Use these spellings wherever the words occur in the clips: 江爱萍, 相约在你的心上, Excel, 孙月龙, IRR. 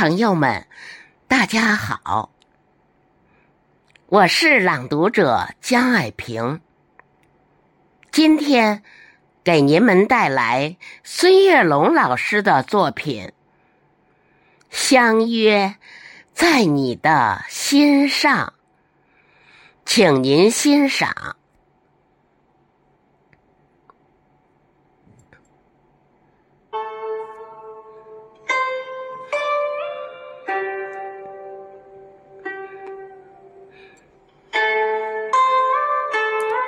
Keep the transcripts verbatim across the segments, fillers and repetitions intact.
朋友们，大家好，我是朗读者江爱萍，今天给您们带来孙月龙老师的作品《相约在你的心上》，请您欣赏。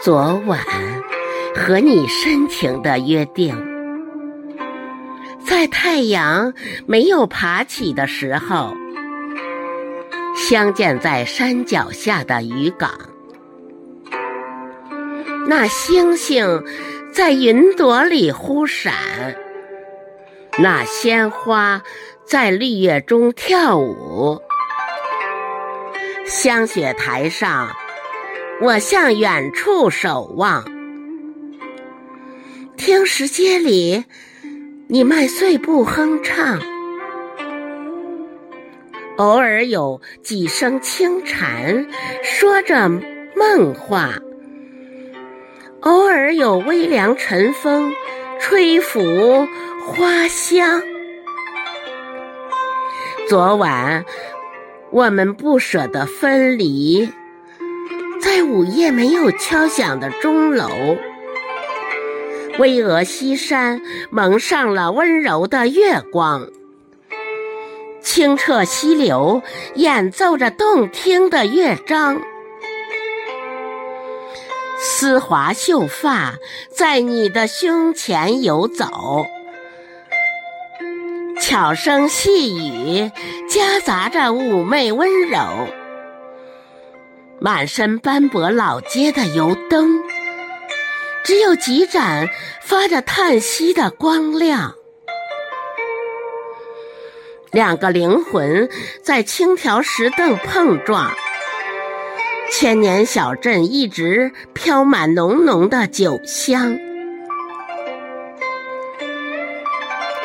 昨晚和你深情的约定，在太阳没有爬起的时候，相见在山脚下的渔港。那星星在云朵里忽闪，那鲜花在绿叶中跳舞。香雪台上，我向远处守望，听石阶里你迈碎步哼唱，偶尔有几声轻蝉说着梦话，偶尔有微凉晨风吹拂花香。昨晚我们不舍得分离，在午夜没有敲响的钟楼，巍峨西山蒙上了温柔的月光，清澈溪流演奏着动听的乐章，丝滑秀发在你的胸前游走，悄声细语夹杂着妩媚温柔，满身斑驳老街的油灯，只有几盏发着叹息的光亮。两个灵魂在青条石凳碰撞，千年小镇一直飘满浓浓的酒香。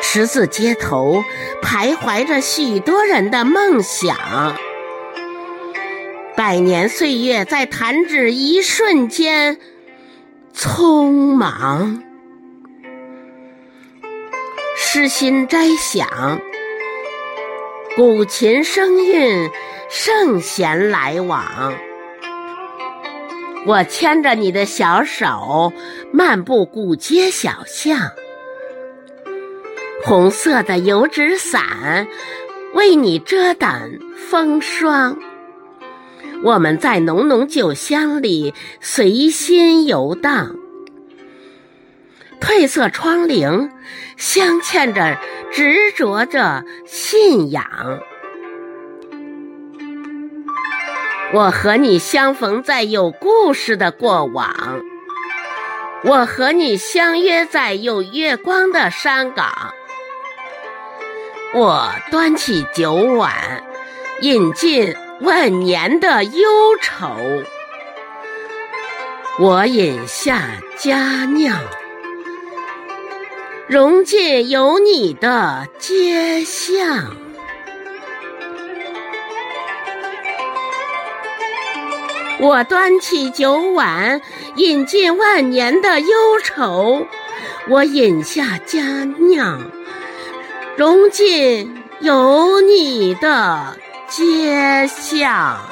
十字街头徘徊着许多人的梦想，百年岁月在弹指一瞬间匆忙。诗心摘响，古琴声韵圣贤来往。我牵着你的小手漫步古街小巷，红色的油纸伞为你遮挡风霜，我们在浓浓酒香里随心游荡，褪色窗棂镶嵌着执着着信仰。我和你相逢在有故事的过往，我和你相约在有月光的山岗。我端起酒碗，饮尽万年的忧愁，我饮下佳酿，融进有你的街巷。我端起酒碗，饮尽万年的忧愁，我饮下佳酿，融进有你的街巷。街巷。